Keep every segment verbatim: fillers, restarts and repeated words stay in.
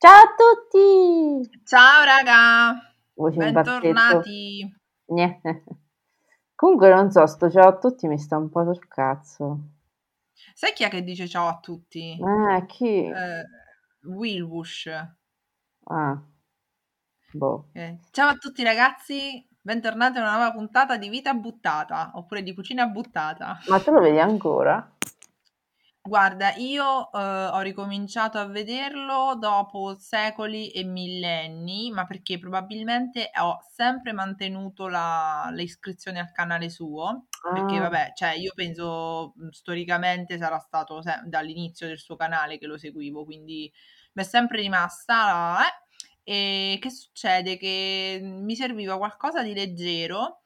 Ciao a tutti! Ciao raga! Voce bentornati! Niente. Comunque non so, sto ciao a tutti mi sta un po' sul cazzo. Sai chi è che dice ciao a tutti? Ah, chi? Eh, Willwoosh. Ah. Boh. Eh. Ciao a tutti ragazzi, bentornati a una nuova puntata di Vita Buttata, oppure di Cucina Buttata. Ma tu lo vedi ancora? Guarda, io eh, ho ricominciato a vederlo dopo secoli e millenni, ma perché probabilmente ho sempre mantenuto la, l'iscrizione al canale suo, ah. Perché vabbè, cioè io penso storicamente sarà stato se- dall'inizio del suo canale che lo seguivo, quindi mi è sempre rimasta, eh? E che succede? Che mi serviva qualcosa di leggero.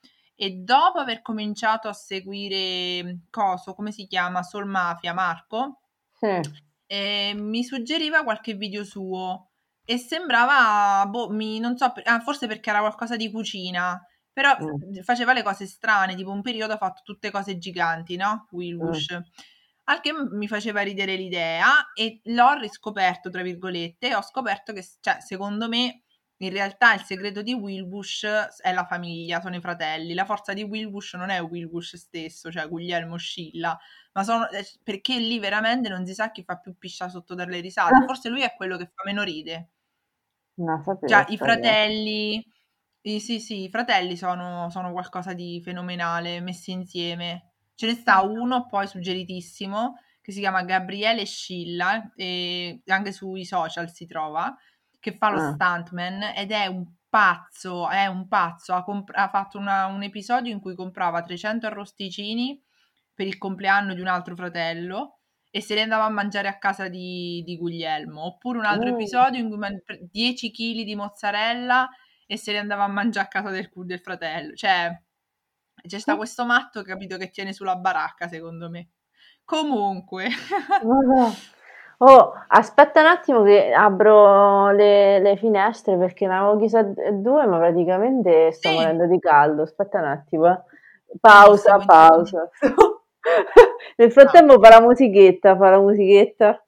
E dopo aver cominciato a seguire coso, come si chiama? Solmafia, Marco, sì. eh, mi suggeriva qualche video suo e sembrava, boh, mi, non so, ah, forse perché era qualcosa di cucina, però mm. faceva le cose strane, tipo un periodo ha fatto tutte cose giganti, no? Willwoosh. Mm. Al che mi faceva ridere l'idea e l'ho riscoperto, tra virgolette, e ho scoperto che, cioè, secondo me... In realtà il segreto di Willwoosh è la famiglia, sono i fratelli. La forza di Willwoosh non è Willwoosh stesso, cioè Guglielmo Scilla, ma sono perché lì veramente non si sa chi fa più piscia sotto dalle risate. Forse lui è quello che fa meno ride. No, cioè i fratelli, i, sì sì, i fratelli sono, sono qualcosa di fenomenale, messi insieme. Ce ne sta uno poi suggeritissimo che si chiama Gabriele Scilla e anche sui social si trova. Che fa lo ah. stuntman ed è un pazzo, è un pazzo, ha, comp- ha fatto una, un episodio in cui comprava trecento arrosticini per il compleanno di un altro fratello e se li andava a mangiare a casa di, di Guglielmo, oppure un altro mm. episodio in cui man- dieci chili di mozzarella e se li andava a mangiare a casa del, del fratello, cioè c'è sta questo matto, capito, che tiene sulla baracca secondo me, comunque... Oh, aspetta un attimo che apro le, le finestre perché ne avevo chissà due, ma praticamente sto sì. morendo di caldo. Aspetta un attimo. Eh. Pausa, sì, pausa. Nel frattempo no. fa la musichetta, fa la musichetta.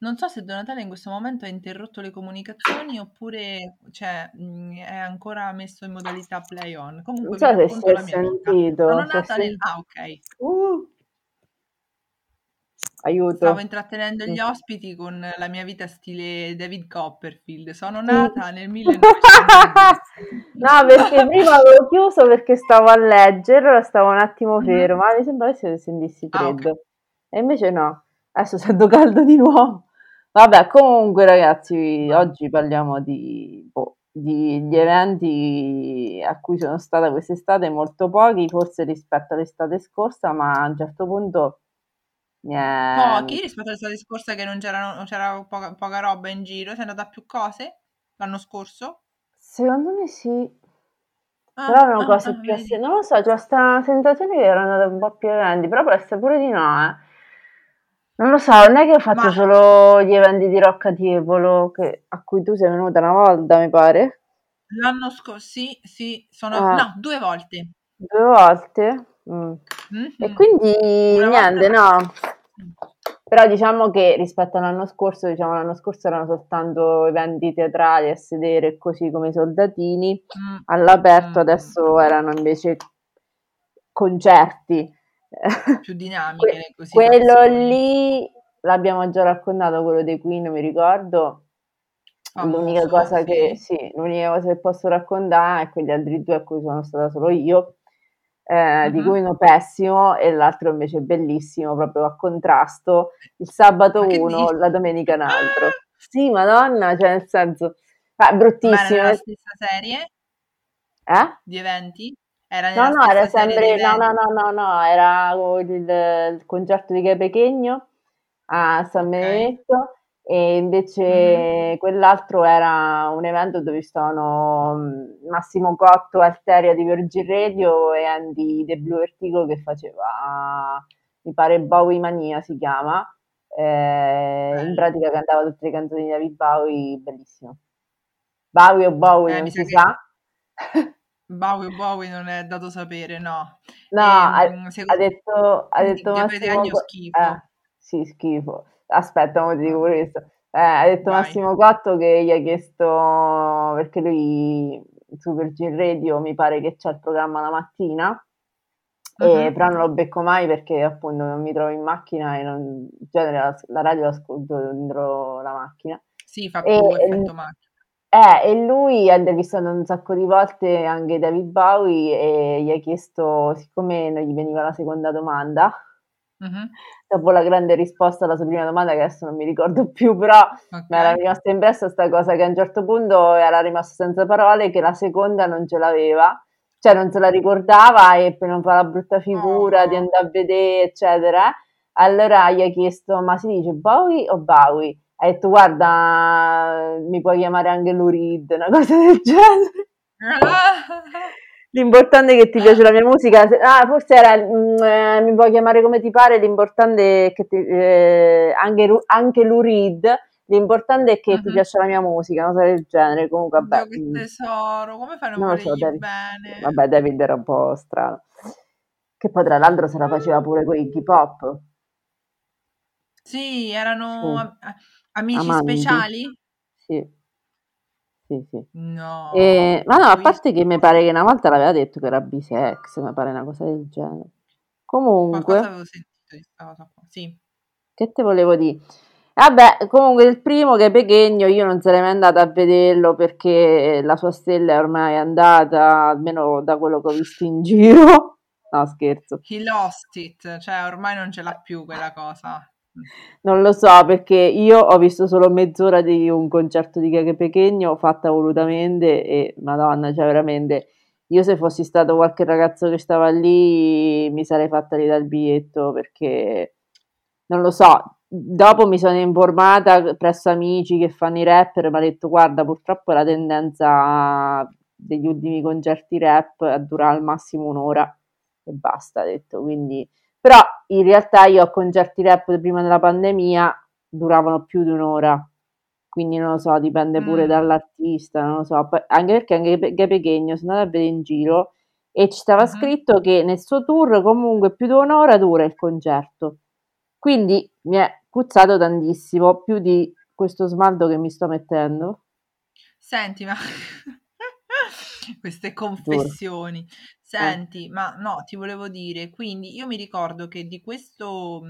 Non so se Donatella in questo momento ha interrotto le comunicazioni oppure cioè, è ancora messo in modalità play on. Comunque non so se si è sentito. Sono nata nel... Ah, ok. Uh. Aiuto. Stavo intrattenendo gli ospiti con la mia vita stile David Copperfield. Sono nata nel millenovecento. No, perché prima avevo chiuso perché stavo a leggere, allora stavo un attimo ferma. Mi sembrava che si sentissi freddo. Ah, okay. E invece no. Adesso sento caldo di nuovo. Vabbè, comunque ragazzi, oggi parliamo di, boh, di gli eventi a cui sono stata quest'estate, molto pochi, forse rispetto all'estate scorsa, ma a un certo punto... Eh, pochi rispetto all'estate scorsa che non c'era, non c'era poca, poca roba in giro, sei andata a più cose l'anno scorso? Secondo me sì, ah, però erano ah, cose ah, più... Ass... Non lo so, c'è questa sensazione che ero andata un po' più eventi, però questa pure di no, eh. Non lo so, non è che ho fatto ma... solo gli eventi di Rocca Tiepolo che, a cui tu sei venuta una volta, mi pare. L'anno scorso, sì, sì, sono... Ah. No, due volte. Due volte? Mm. Mm-hmm. E quindi una niente, volta. No. Però diciamo che rispetto all'anno scorso, diciamo l'anno scorso erano soltanto eventi teatrali a sedere così come i soldatini, mm. all'aperto mm. adesso erano invece concerti. Più dinamiche que- così quello passioni. Lì l'abbiamo già raccontato, quello dei Queen, mi ricordo oh, l'unica so, cosa sì. che sì, l'unica cosa che posso raccontare è quegli altri due a cui sono stata solo io eh, mm-hmm. di cui uno pessimo e l'altro invece bellissimo, proprio a contrasto, il sabato uno dici? La domenica un altro ah! sì madonna, cioè nel senso ah, bruttissimo. Ma era la stessa serie eh? di eventi? Era no, no, era sempre, no, no, no, no, no, era il, il concerto di Gué Pequeno a San Benedetto okay. e invece mm-hmm. quell'altro era un evento dove stavano Massimo Cotto, Alteria di Virgin Radio e Andy di Bluvertigo che faceva, mi pare Bowie Mania si chiama, eh, in pratica cantava tutte le canzoni di David Bowie, bellissimo. Bowie o Bowie, eh, non si sa. Che... Bowie Bowie non è dato sapere, no. No, ehm, ha, secondo... ha detto, ha detto Massimo... schifo. Eh, sì, schifo. Aspetta, non ti dico questo. Eh, ha detto Vai. Massimo Cotto che gli ha chiesto, perché lui su Virgin Radio mi pare che c'è il programma la mattina, uh-huh. e, però non lo becco mai perché appunto non mi trovo in macchina e non, in genere la, la radio l'ascolto dentro la macchina. Sì, fa più effetto macchina. Eh, e lui ha intervistato un sacco di volte anche David Bowie e gli ha chiesto, siccome non gli veniva la seconda domanda, uh-huh. dopo la grande risposta alla sua prima domanda, che adesso non mi ricordo più, però okay. mi era rimasta impressa sta cosa, che a un certo punto era rimasto senza parole, che la seconda non ce l'aveva, cioè non se la ricordava, e per non fare la brutta figura oh. di andare a vedere eccetera, allora gli ha chiesto, ma si dice Bowie o Bowie? Ha detto, guarda, mi puoi chiamare anche Lou Reed, una cosa del genere. L'importante è che ti piace la mia musica. Ah, forse era, mh, mi puoi chiamare come ti pare, l'importante è che ti, eh, anche, anche Lou Reed, l'importante è che uh-huh. ti piace la mia musica, una cosa del genere. Comunque, vabbè. Oddio, che tesoro, come fai a non volergli bene? Vabbè, David era un po' strano. Che poi tra l'altro se la faceva pure con Iggy Pop. Sì, erano... Sì. Amici Amanti. Speciali? Sì, sì, sì. No. E, ma no, a parte che mi pare che una volta l'aveva detto che era bisex, mi pare una cosa del genere. Comunque... Qualcosa avevo sentito di questa cosa qua, sì. Che te volevo dire? Vabbè, comunque il primo che è Pequeno, io non sarei mai andata a vederlo perché la sua stella è ormai andata, almeno da quello che ho visto in giro. No, scherzo. He lost it, cioè ormai non ce l'ha più quella cosa. Non lo so, perché io ho visto solo mezz'ora di un concerto di Gué Pequeno fatta volutamente e madonna, cioè veramente io se fossi stato qualche ragazzo che stava lì mi sarei fatta lì dal biglietto, perché non lo so, dopo mi sono informata presso amici che fanno i rapper e mi ha detto guarda, purtroppo è la tendenza degli ultimi concerti rap a durare al massimo un'ora e basta, ha detto, quindi... Però in realtà io a concerti rap prima della pandemia duravano più di un'ora, quindi non lo so, dipende pure mm. dall'artista, non lo so, anche perché anche Gué Pequeno sono andata a vedere in giro e ci stava mm. scritto che nel suo tour comunque più di un'ora dura il concerto, quindi mi è puzzato tantissimo, più di questo smalto che mi sto mettendo. Senti, ma... queste confessioni... Dura. Senti, ma no, ti volevo dire, quindi io mi ricordo che di questo,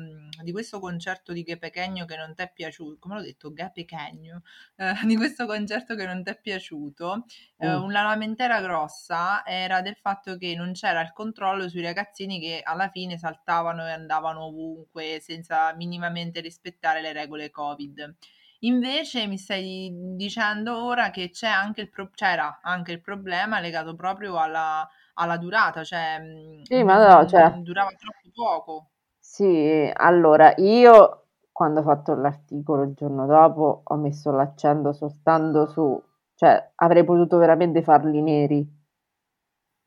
di questo concerto di Gué Pequeno che non ti è piaciuto, come l'ho detto, Gué Pequeno, eh, di questo concerto che non ti è piaciuto, eh, una lamentela grossa era del fatto che non c'era il controllo sui ragazzini che alla fine saltavano e andavano ovunque senza minimamente rispettare le regole Covid. Invece mi stai dicendo ora che c'è anche il pro- c'era anche il problema legato proprio alla, alla durata, cioè, sì, ma no, cioè durava troppo poco. Sì, allora io quando ho fatto l'articolo il giorno dopo ho messo l'accento soltanto su, cioè avrei potuto veramente farli neri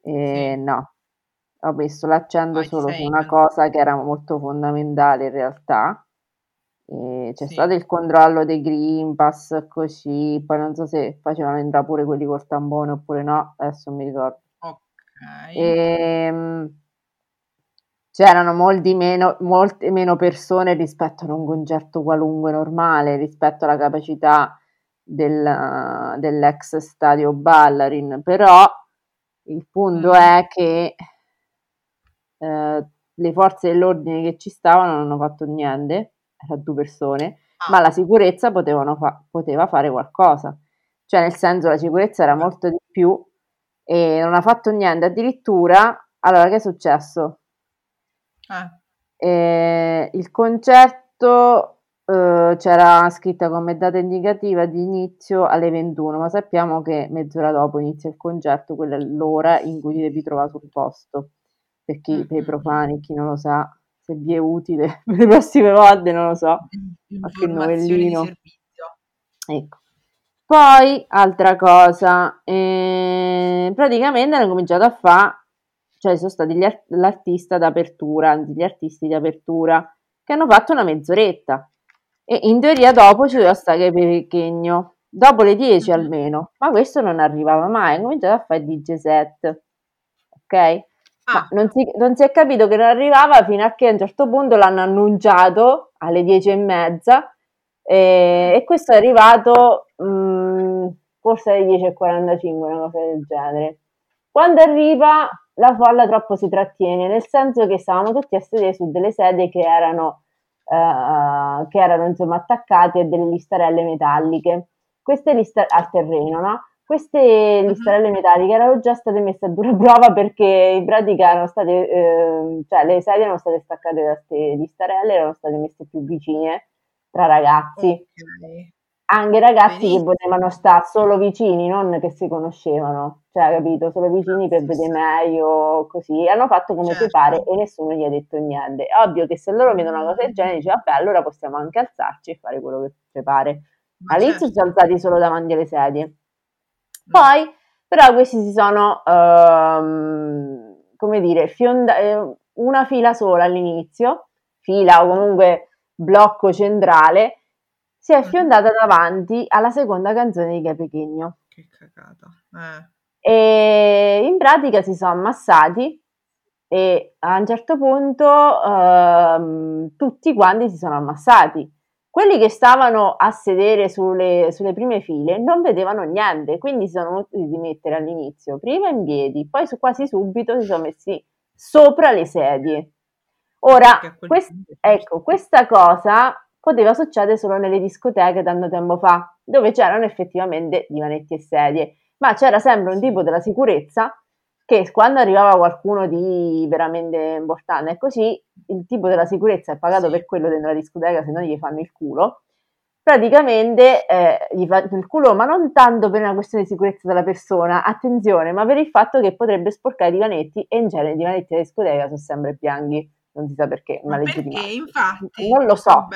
e sì. no, ho messo l'accento Vai, solo sei, su una cosa che era molto fondamentale in realtà. E c'è sì. stato il controllo dei Green Pass, così, poi non so se facevano entrare pure quelli col tampone oppure no, adesso non mi ricordo. Okay. E, c'erano molti meno, molte meno persone rispetto a un concerto qualunque normale, rispetto alla capacità del, dell'ex stadio Ballarin, però il punto mm. è che eh, le forze dell'ordine che ci stavano non hanno fatto niente. Era due persone, ah. ma la sicurezza potevano fa- poteva fare qualcosa, cioè nel senso la sicurezza era molto di più e non ha fatto niente, addirittura allora che è successo? Ah. Eh, il concerto eh, c'era scritta come data indicativa di inizio alle ventuno, ma sappiamo che mezz'ora dopo inizia il concerto, quella è l'ora in cui ti devi trovare sul posto, per chi, per i profani, chi non lo sa, se vi è utile per le prossime volte, non lo so, qualche novellino. Ecco. Poi, altra cosa, eh, praticamente hanno cominciato a fare, cioè sono stati gli art- l'artista d'apertura, anzi gli artisti di apertura, che hanno fatto una mezz'oretta, e in teoria dopo ci doveva stare Pequeno, dopo le dieci almeno, ma questo non arrivava mai, hanno cominciato a fare il D J set, ok? Ah. Ma non si, non si è capito che non arrivava fino a che a un certo punto l'hanno annunciato alle dieci e mezza e, e questo è arrivato mh, forse alle dieci e quarantacinque, una cosa del genere. Quando arriva la folla troppo si trattiene, nel senso che stavamo tutti a sedere su delle sedie che erano, eh, che erano insomma attaccate a delle listarelle metalliche, queste lista- al terreno, no? Queste listarelle metalliche erano già state messe a dura prova perché in pratica erano state, eh, cioè le sedie erano state staccate da queste listarelle, erano state messe più vicine tra ragazzi, okay. Anche ragazzi Benissimo. Che volevano stare solo vicini, non che si conoscevano, cioè capito, solo vicini per vedere meglio, così, hanno fatto come certo. si pare e nessuno gli ha detto niente. È ovvio che se loro vedono una cosa del genere, dice vabbè allora possiamo anche alzarci e fare quello che ci pare. Ma all'inizio certo. si sono alzati solo davanti alle sedie. Poi, però, questi si sono, um, come dire, fionda- una fila sola all'inizio, fila o comunque blocco centrale, si è fiondata davanti alla seconda canzone di Gué Pequeno. Che cagata. Eh. E in pratica si sono ammassati e a un certo punto um, tutti quanti si sono ammassati. Quelli che stavano a sedere sulle, sulle prime file non vedevano niente, quindi si sono potuti dimettere all'inizio, prima in piedi, poi su, quasi subito si sono messi sopra le sedie. Ora, quest, ecco, questa cosa poteva succedere solo nelle discoteche tanto tempo fa, dove c'erano effettivamente divanetti e sedie, ma c'era sempre un tipo della sicurezza che quando arrivava qualcuno di veramente importante e così, il tipo della sicurezza è pagato sì. per quello della discoteca, se no gli fanno il culo, praticamente eh, gli fanno il culo, ma non tanto per una questione di sicurezza della persona, attenzione, ma per il fatto che potrebbe sporcare i divanetti e in genere i divanetti della discoteca sono sempre bianchi, non si sa perché, una ma legge perché, di massa. Infatti? Non lo so,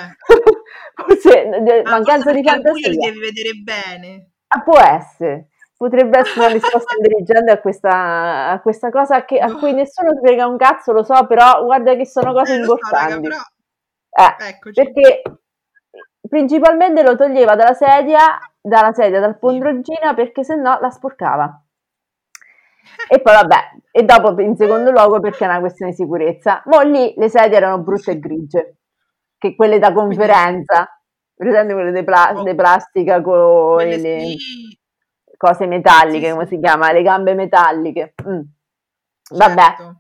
forse ma mancanza di fantasia. Lui devi vedere bene. Ah, può essere. Potrebbe essere una risposta intelligente a questa, a questa cosa che, a no. cui nessuno spiega un cazzo, lo so, però guarda che sono cose eh, importanti. So, raga, però... eh, perché principalmente lo toglieva dalla sedia, dalla sedia, dal pondroggina, perché sennò la sporcava. E poi vabbè, e dopo in secondo luogo perché è una questione di sicurezza. Mo' lì le sedie erano brutte e grigie, che quelle da conferenza, presente quelle di pla- oh. plastica con le... Sì. Cose metalliche, sì, sì. come si chiama? Le gambe metalliche. Mm. Vabbè. Certo.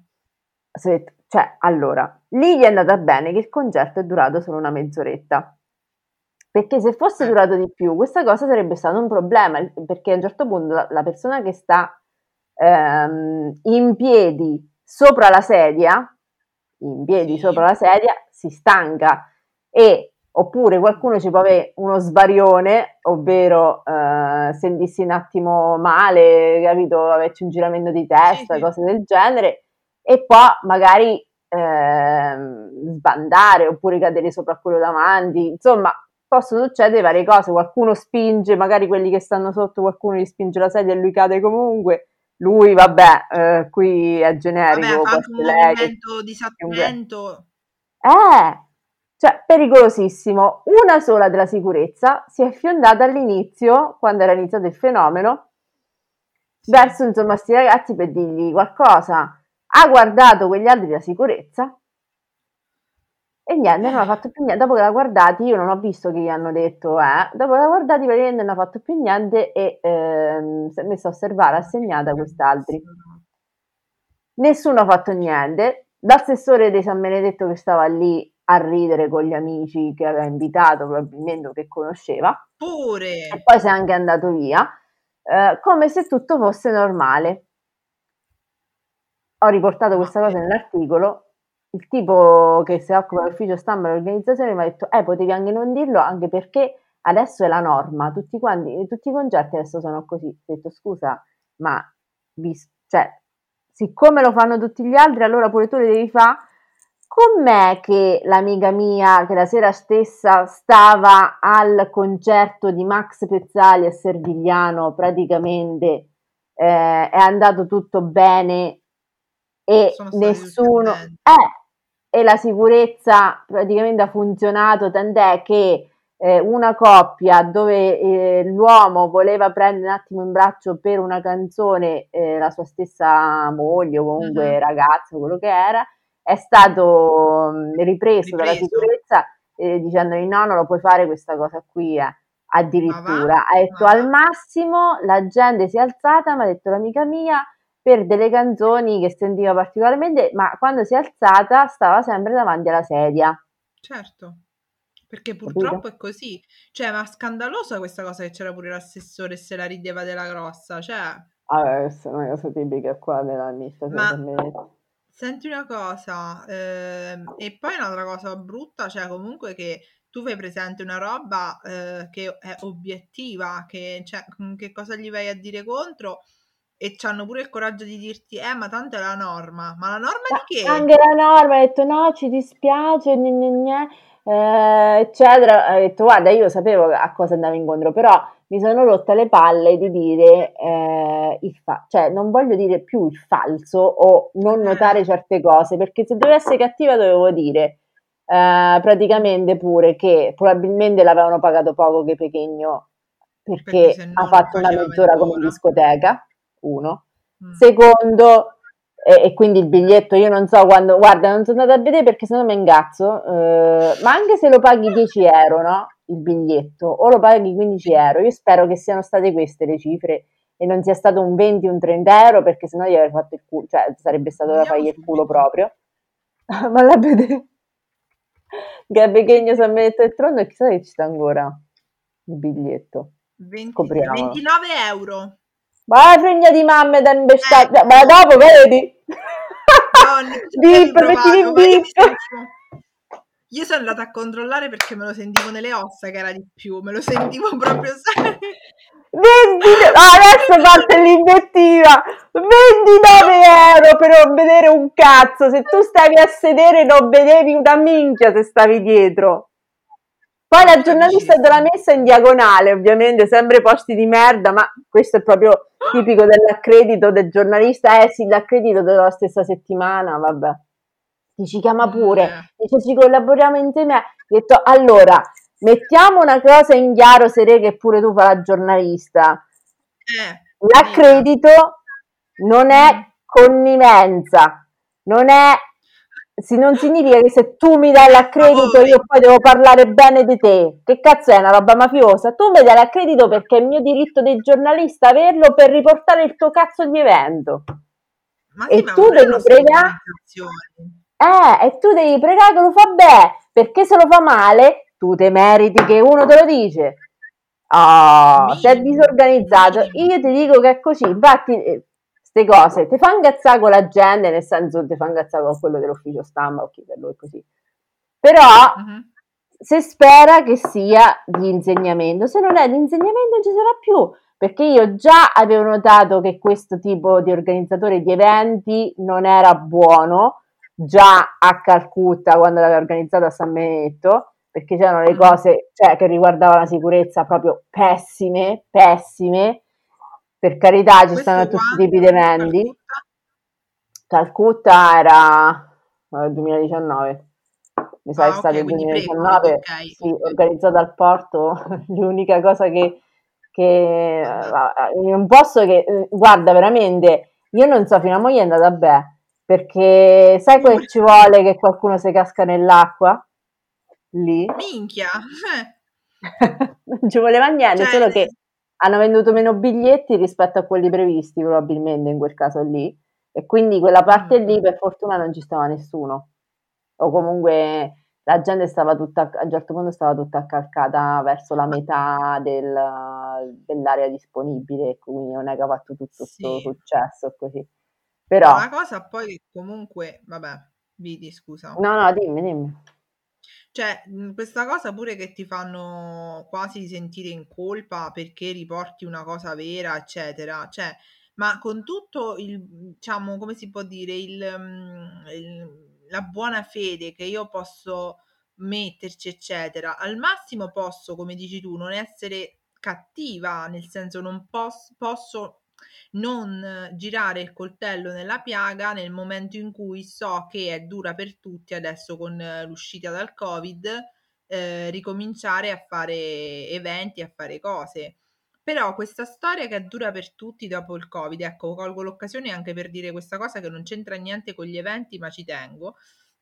Se, cioè, allora, lì gli è andata bene che il concerto è durato solo una mezz'oretta. Perché se fosse durato di più, questa cosa sarebbe stato un problema, perché a un certo punto la, la persona che sta ehm, in piedi sopra la sedia, in piedi sì. sopra la sedia, si stanca e oppure qualcuno ci può avere uno svarione, ovvero eh, sentirsi un attimo male, capito, averci un giramento di testa, sì, cose sì. del genere, e poi magari eh, sbandare, oppure cadere sopra quello davanti, insomma, possono succedere varie cose, qualcuno spinge, magari quelli che stanno sotto, qualcuno gli spinge la sedia e lui cade comunque, lui vabbè, eh, qui è generico. Vabbè, ha fatto un movimento di sapimento. Eh! Cioè, pericolosissimo. Una sola della sicurezza si è fiondata all'inizio, quando era iniziato il fenomeno, verso insomma sti ragazzi per dirgli qualcosa. Ha guardato quegli altri della sicurezza e niente, non ha fatto più niente. Dopo che l'ha guardati, io non ho visto che gli hanno detto, eh. Dopo che l'ha guardati, praticamente non ha fatto più niente e ehm, si è messo a osservare, assegnata a quest'altri. Nessuno ha fatto niente. L'assessore di San Benedetto che stava lì a ridere con gli amici che aveva invitato, probabilmente che conosceva, pure. E poi si è anche andato via, eh, come se tutto fosse normale. Ho riportato questa cosa nell'articolo, il tipo che si occupa dell'ufficio stampa dell'organizzazione mi ha detto, eh, potevi anche non dirlo, anche perché adesso è la norma, tutti quanti, tutti i concerti adesso sono così. Ho detto, scusa, ma bis- cioè, siccome lo fanno tutti gli altri, allora pure tu le devi fare? Com'è che l'amica mia che la sera stessa stava al concerto di Max Pezzali a Servigliano, praticamente eh, è andato tutto bene e sono nessuno eh, e la sicurezza praticamente ha funzionato, tant'è che eh, una coppia dove eh, l'uomo voleva prendere un attimo in braccio per una canzone eh, la sua stessa moglie o comunque uh-huh. ragazzo, quello che era, è stato mh, ripreso, ripreso dalla sicurezza eh, dicendogli no, non lo puoi fare questa cosa qui, eh. addirittura va, ha detto va. Al massimo la gente si è alzata, mi ha detto l'amica mia, per delle canzoni che sentiva particolarmente, ma quando si è alzata stava sempre davanti alla sedia. Certo, perché purtroppo capito? È così, cioè, ma scandalosa questa cosa che c'era pure l'assessore e se la rideva della grossa, cioè. Vabbè, questa è una cosa tipica qua della lista, ma senti una cosa, ehm, e poi un'altra cosa brutta, cioè comunque che tu fai presente una roba eh, che è obiettiva, che, cioè, che cosa gli vai a dire contro? E c'hanno pure il coraggio di dirti eh ma tanto è la norma, ma la norma ma di che? Anche la norma ha detto no, ci dispiace gne, gne, gne, eh, eccetera, ha detto guarda io sapevo a cosa andavo incontro, però mi sono rotta le palle di dire eh, il fa- cioè non voglio dire più il falso o non notare eh. certe cose, perché se dovevo essere cattiva dovevo dire eh, praticamente pure che probabilmente l'avevano pagato poco Gué Pequeno perché, perché ha fatto una mezz'ora come discoteca uno, mm. secondo eh, e quindi il biglietto io non so quando, guarda non sono andata a vedere perché sennò mi ingazzo, eh, ma anche se lo paghi dieci euro, no? Il biglietto, o lo paghi quindici euro, io spero che siano state queste le cifre e non sia stato un venti, un trenta euro, perché sennò gli avrei fatto il culo, cioè sarebbe stato da fargli il culo proprio. Ma la vedete Gué Pequeno, San Benedetto e Trondo, e chissà che ci sta ancora il biglietto. Venti, ventinove euro. Ma la figlia di mamma da imbestata, eh, ma dopo vedi? Bip, mettimi bip. Io sono andata a controllare perché me lo sentivo nelle ossa che era di più, me lo sentivo proprio sempre. venti... ah, adesso parte l'invettiva, ventinove euro per non vedere un cazzo, se tu stavi a sedere non vedevi una minchia se stavi dietro. Poi la giornalista della messa in diagonale, ovviamente, sempre posti di merda, ma questo è proprio tipico dell'accredito del giornalista, eh sì, l'accredito della stessa settimana, vabbè. Ti ci chiama pure, dice ci collaboriamo insieme, ha detto allora, mettiamo una cosa in chiaro, Sere, che pure tu fai la giornalista. L'accredito non è connivenza, non è... Sì, non significa che se tu mi dai l'accredito io poi devo parlare bene di te, che cazzo è una roba mafiosa? Tu mi dai l'accredito perché è il mio diritto di giornalista averlo per riportare il tuo cazzo di evento, ma e, tu devi prega... eh, e tu devi pregare che lo fa bene, perché se lo fa male tu te meriti che uno te lo dice. Oh, mi... sei disorganizzato, io ti dico che è così, infatti cose, ti fa ingazzare con la gente, nel senso ti fa ingazzare con quello dell'ufficio stampa o chi per lui così, però uh-huh. se spera che sia di insegnamento, se non è di insegnamento non ci sarà più, perché io già avevo notato che questo tipo di organizzatore di eventi non era buono, già a Calcutta quando l'aveva organizzato a San Benedetto, perché c'erano le cose cioè, che riguardavano la sicurezza proprio pessime, pessime. Per carità, ci questo stanno tutti i tipi di eventi. Calcutta. Calcutta era duemiladiciannove, mi sa che ah, è stato il okay, duemiladiciannove, prego, okay, sì, okay. Organizzato al porto. L'unica cosa che, che non posso che, guarda veramente, io non so, fino a mo' è andata bene, perché sai che ci vuole che qualcuno si casca nell'acqua? Lì? Minchia! Non ci voleva niente, cioè, solo che hanno venduto meno biglietti rispetto a quelli previsti probabilmente in quel caso lì, e quindi quella parte lì per fortuna non ci stava nessuno, o comunque la gente stava tutta, a un certo punto stava tutta accalcata verso la metà del, dell'area disponibile, quindi non è che ha fatto tutto questo sì. successo così. Però una cosa poi comunque vabbè vidi scusa no no dimmi dimmi cioè, questa cosa pure che ti fanno quasi sentire in colpa perché riporti una cosa vera, eccetera, cioè, ma con tutto il, diciamo, come si può dire, il, il, la buona fede che io posso metterci, eccetera, al massimo posso, come dici tu, non essere cattiva, nel senso non posso, posso non girare il coltello nella piaga nel momento in cui so che è dura per tutti adesso con l'uscita dal Covid, eh, ricominciare a fare eventi, a fare cose. Però questa storia che è dura per tutti dopo il Covid, ecco, colgo l'occasione anche per dire questa cosa che non c'entra niente con gli eventi, ma ci tengo.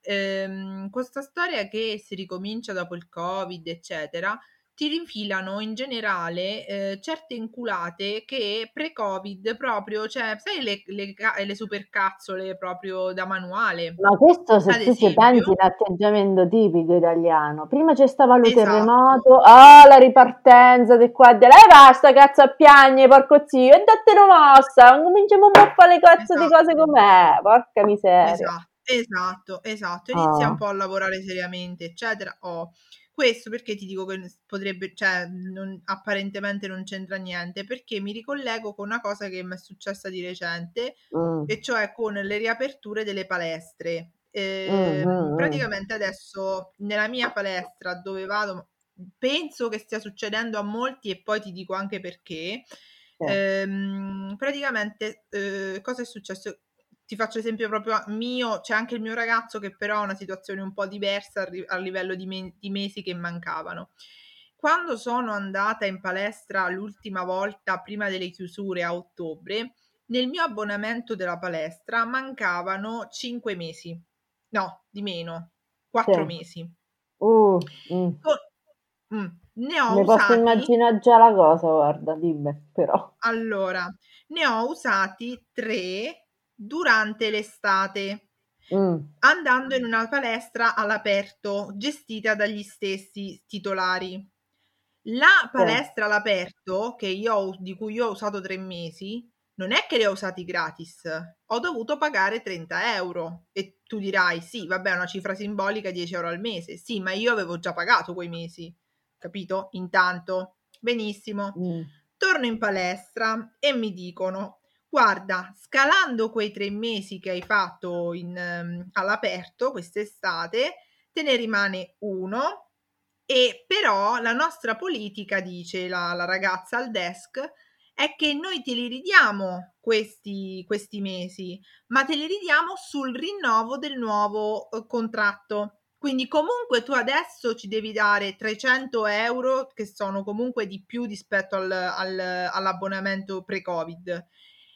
Ehm, questa storia che si ricomincia dopo il Covid, eccetera, ti rinfilano in generale eh, certe inculate che pre-Covid proprio, cioè, sai le, le, le supercazzole proprio da manuale. Ma questo, se tu ci pensi, è l'atteggiamento tipico italiano. Prima c'è stava lo esatto. terremoto, ah, oh, la ripartenza di qua e di là, e basta, cazzo a piagne, porco zio, e datelo mossa, cominciamo un po' a fare le cazzo esatto. di cose com'è, porca miseria. Esatto, esatto, esatto. Inizia oh. un po' a lavorare seriamente, eccetera, oh. Questo perché ti dico che potrebbe, cioè, non, apparentemente non c'entra niente, perché mi ricollego con una cosa che mi è successa di recente, mm. e cioè con le riaperture delle palestre. Eh, mm-hmm. Praticamente adesso nella mia palestra dove vado, penso che stia succedendo a molti e poi ti dico anche perché, mm. ehm, praticamente eh, cosa è successo? Ti faccio esempio proprio mio, c'è anche il mio ragazzo che però ha una situazione un po' diversa a, ri- a livello di, me- di mesi che mancavano. Quando sono andata in palestra l'ultima volta prima delle chiusure a ottobre, nel mio abbonamento della palestra mancavano cinque mesi, no, di meno, quattro sì. mesi. Uh, mm. Oh, mm, ne ho Mi usati... posso immaginare già la cosa, guarda, dimmi però. Allora, ne ho usati tre... durante l'estate, mm. andando in una palestra all'aperto gestita dagli stessi titolari. La palestra oh. all'aperto che io, di cui io ho usato tre mesi, non è che li ho usati gratis, ho dovuto pagare trenta euro. E tu dirai, sì, vabbè, è una cifra simbolica, dieci euro al mese. Sì, ma io avevo già pagato quei mesi, capito? Intanto, benissimo. Mm. Torno in palestra e mi dicono, guarda, scalando quei tre mesi che hai fatto in, um, all'aperto quest'estate, te ne rimane uno, e però la nostra politica, dice la, la ragazza al desk, è che noi te li ridiamo questi, questi mesi, ma te li ridiamo sul rinnovo del nuovo eh, contratto. Quindi comunque tu adesso ci devi dare trecento euro, che sono comunque di più rispetto al, al, all'abbonamento pre-Covid.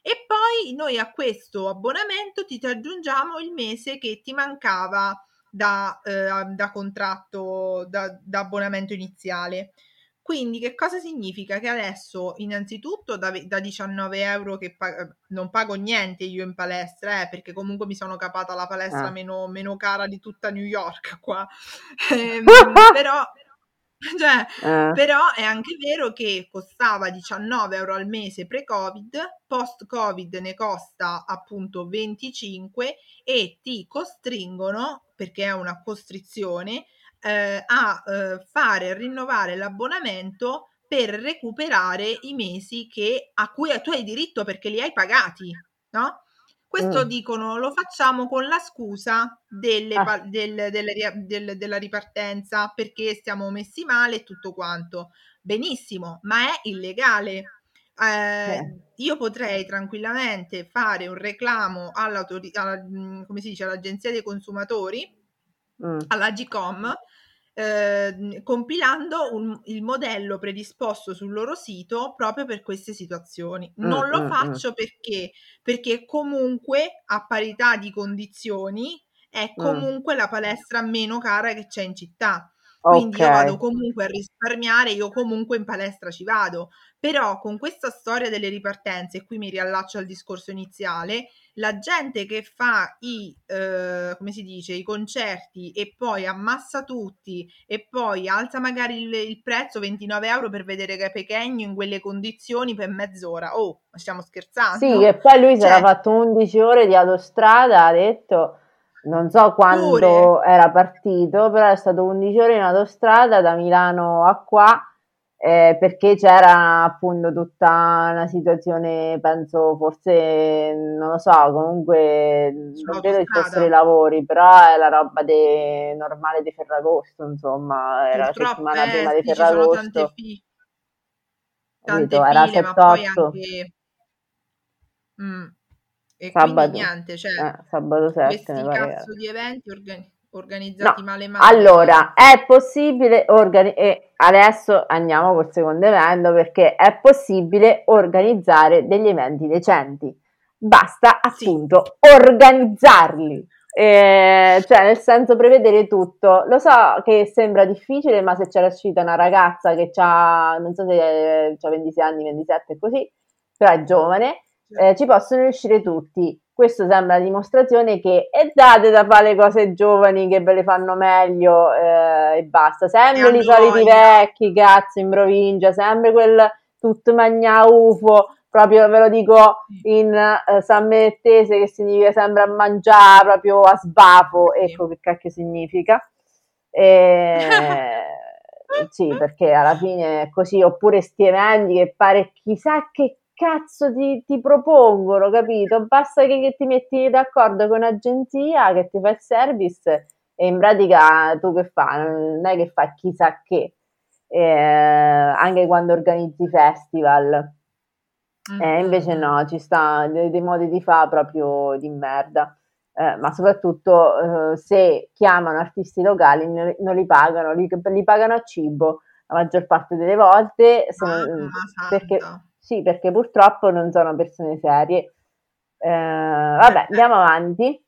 E poi noi a questo abbonamento ti aggiungiamo il mese che ti mancava da, eh, da contratto, da, da abbonamento iniziale. Quindi che cosa significa? Che adesso innanzitutto da, da diciannove euro che pa- non pago niente io in palestra, eh, perché comunque mi sono capata la palestra ah. meno, meno cara di tutta New York qua. eh, però... Cioè, eh. Però è anche vero che costava diciannove euro al mese pre-Covid, post-Covid ne costa appunto venticinque, e ti costringono, perché è una costrizione, eh, a eh, fare rinnovare l'abbonamento per recuperare i mesi che, a cui tu hai diritto perché li hai pagati, no? Questo mm. dicono, lo facciamo con la scusa delle, ah. del, delle, del, della ripartenza, perché stiamo messi male e tutto quanto. Benissimo, ma è illegale. Eh, io potrei tranquillamente fare un reclamo alla, come si dice, all'Agenzia dei Consumatori, mm. all'Agicom, eh, compilando un, il modello predisposto sul loro sito proprio per queste situazioni. Non mm, lo mm, faccio mm. perché perché comunque a parità di condizioni è comunque mm. la palestra meno cara che c'è in città, quindi okay. io vado comunque a risparmiare, io comunque in palestra ci vado. Però con questa storia delle ripartenze, e qui mi riallaccio al discorso iniziale, la gente che fa i, eh, come si dice, i concerti e poi ammassa tutti e poi alza magari il, il prezzo ventinove euro per vedere Gué Pequeno in quelle condizioni per mezz'ora. Oh, ma stiamo scherzando? Sì, e poi lui cioè, si era fatto undici ore di autostrada, ha detto... Non so quando pure. Era partito, però è stato undici ore in autostrada da Milano a qua, eh, perché c'era appunto tutta una situazione, penso forse, non lo so, comunque non credo ci fossero i lavori, però è la roba de, normale di Ferragosto, insomma, era purtroppo, la settimana eh, prima di Ferragosto. Tante fi- tante capito, file, era sette otto. Anche... Mm. E sabato. Quindi niente, cioè eh, sabato sette, questi cazzo di eventi organi- organizzati no. male male. Allora, è possibile organi- e adesso andiamo col secondo evento, perché è possibile organizzare degli eventi decenti. Basta appunto sì. organizzarli. Eh, cioè, nel senso, prevedere tutto. Lo so che sembra difficile, ma se c'era uscita una ragazza che ha, non so se eh, ha ventisei anni, ventisette e così, però è giovane, eh, ci possono riuscire tutti. Questo sembra la dimostrazione che è date da fare le cose giovani che ve le fanno meglio, eh, e basta. Sempre i soliti vecchi, cazzo, in provincia, sempre quel tutto magna ufo. Proprio ve lo dico in uh, San Benedetto, che significa sempre a mangiare, proprio a sbafo, ecco che cacchio significa. E... sì, perché alla fine è così, oppure sti eventi che pare chissà che cazzo ti, ti propongono, capito? Basta che, che ti metti d'accordo con un'agenzia che ti fa il service e in pratica tu che fai? Non è che fai chissà che, e, anche quando organizzi festival. Eh, invece no, ci sta dei, dei modi di fare proprio di merda, eh, ma soprattutto eh, se chiamano artisti locali non, non li pagano, li, li pagano a cibo la maggior parte delle volte, sono, ah, perché, sì, perché purtroppo non sono persone serie. Eh, vabbè, andiamo avanti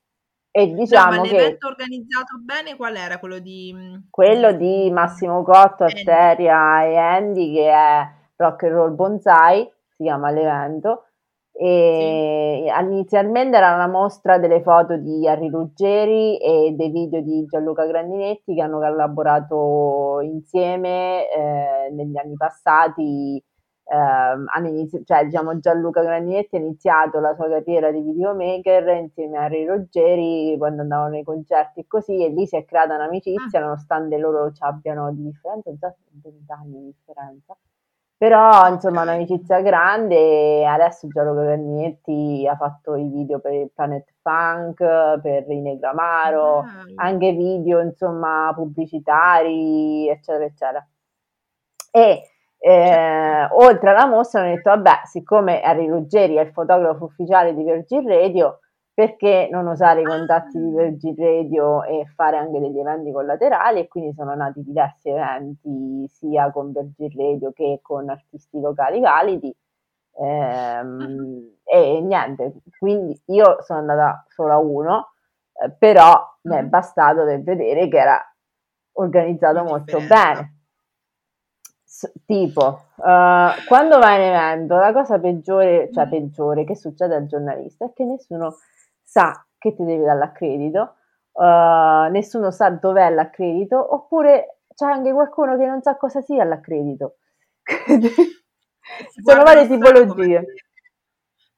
e diciamo no, ma l'evento che organizzato bene qual era? Quello di quello di Massimo Cotto, Alteria e Andy, che è Rock and Roll Bonsai si chiama l'evento, e sì. inizialmente era una mostra delle foto di Harry Ruggeri e dei video di Gianluca Grandinetti, che hanno collaborato insieme eh, negli anni passati. Eh, hanno inizi- cioè, diciamo, Gianluca Grandinetti ha iniziato la sua carriera di videomaker insieme a Harry Ruggeri quando andavano nei concerti e così, e lì si è creata un'amicizia, ah. nonostante loro ci abbiano di differenza, già venti anni di differenza. Però insomma un'amicizia grande, e adesso Gianluca Grandinetti ha fatto i video per il Planet Funk, per i Negramaro, ah, anche video insomma pubblicitari eccetera eccetera. E eh, oltre alla mostra hanno detto vabbè, siccome Harry Ruggeri è il fotografo ufficiale di Virgin Radio, perché non usare i contatti di Virgin Radio e fare anche degli eventi collaterali, e quindi sono nati diversi eventi sia con Virgin Radio che con artisti locali validi, ehm, e niente, quindi io sono andata solo a uno, eh, però mi è bastato per vedere che era organizzato molto bene. Tipo, uh, quando vai in evento la cosa peggiore, cioè peggiore, che succede al giornalista è che nessuno sa che ti devi dare l'accredito, uh, nessuno sa dov'è l'accredito, oppure c'è anche qualcuno che non sa cosa sia l'accredito. Sono varie tipologie.